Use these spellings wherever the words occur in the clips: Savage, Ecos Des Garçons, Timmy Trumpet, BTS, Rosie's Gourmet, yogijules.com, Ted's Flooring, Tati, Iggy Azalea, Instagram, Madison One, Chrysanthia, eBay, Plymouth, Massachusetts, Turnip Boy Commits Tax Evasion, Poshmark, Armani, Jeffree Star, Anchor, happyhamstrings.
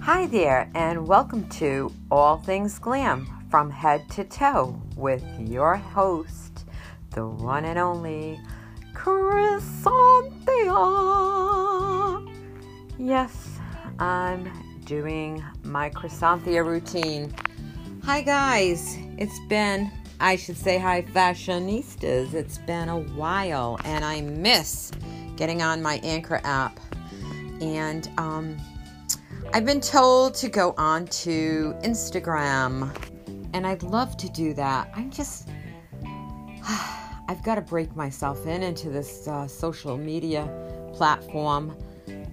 Hi there, and welcome to All Things Glam from Head to Toe with your host, the one and only Chrysanthia. Yes, I'm doing my Chrysanthia routine. Hi guys, it's been, I should say hi fashionistas, it's been a while and I miss getting on my Anchor app. And I've been told to go on to Instagram, and I'd love to do that. I've got to break myself into this social media platform,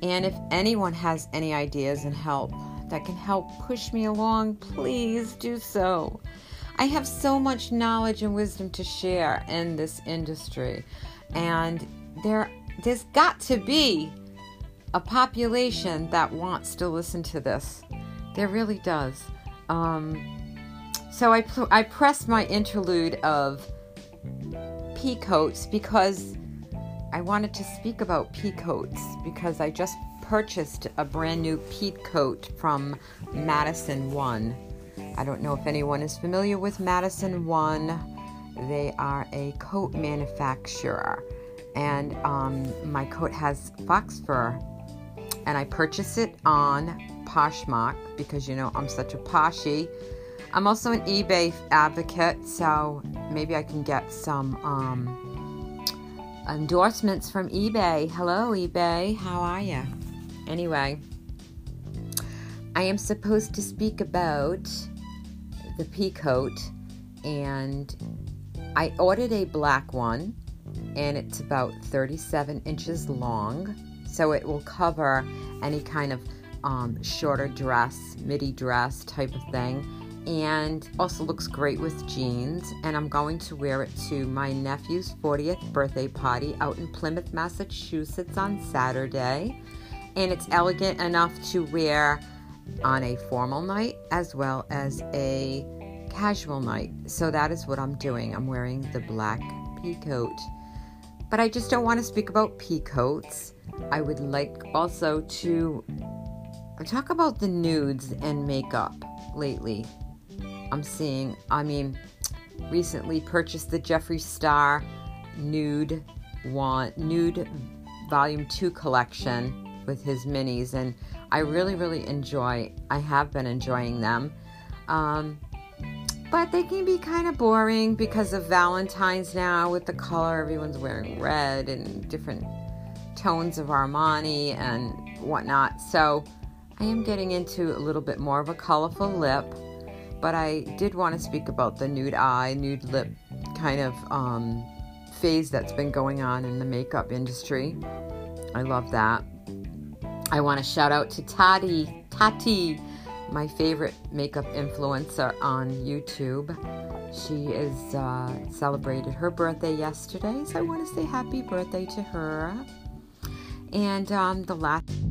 and if anyone has any ideas and help that can help push me along, please do so. I have so much knowledge and wisdom to share in this industry, and there's got to be a population that wants to listen to this. There really does. So I pressed my interlude of peacoats because I wanted to speak about peacoats, because I just purchased a brand new peacoat from Madison One. I don't know if anyone is familiar with Madison One. They are a coat manufacturer, and my coat has fox fur. And I purchased it on Poshmark because, you know, I'm such a poshie. I'm also an eBay advocate, so maybe I can get some endorsements from eBay. Hello, eBay. How are you? Anyway, I am supposed to speak about the peacoat, and I ordered a black one, and it's about 37 inches long. So it will cover any kind of shorter dress, midi dress type of thing. And also looks great with jeans. And I'm going to wear it to my nephew's 40th birthday party out in Plymouth, Massachusetts on Saturday. And it's elegant enough to wear on a formal night as well as a casual night. So that is what I'm doing. I'm wearing the black peacoat. But I just don't want to speak about peacoats. I would like also to talk about the nudes and makeup lately. Recently purchased the Jeffree Star nude volume 2 collection with his minis, and I have been enjoying them. But they can be kind of boring because of Valentine's now with the color. Everyone's wearing red and different tones of Armani and whatnot. So I am getting into a little bit more of a colorful lip. But I did want to speak about the nude eye, nude lip kind of phase that's been going on in the makeup industry. I love that. I want to shout out to Tati. My favorite makeup influencer on YouTube. She is celebrated her birthday yesterday, so I want to say happy birthday to her. And the last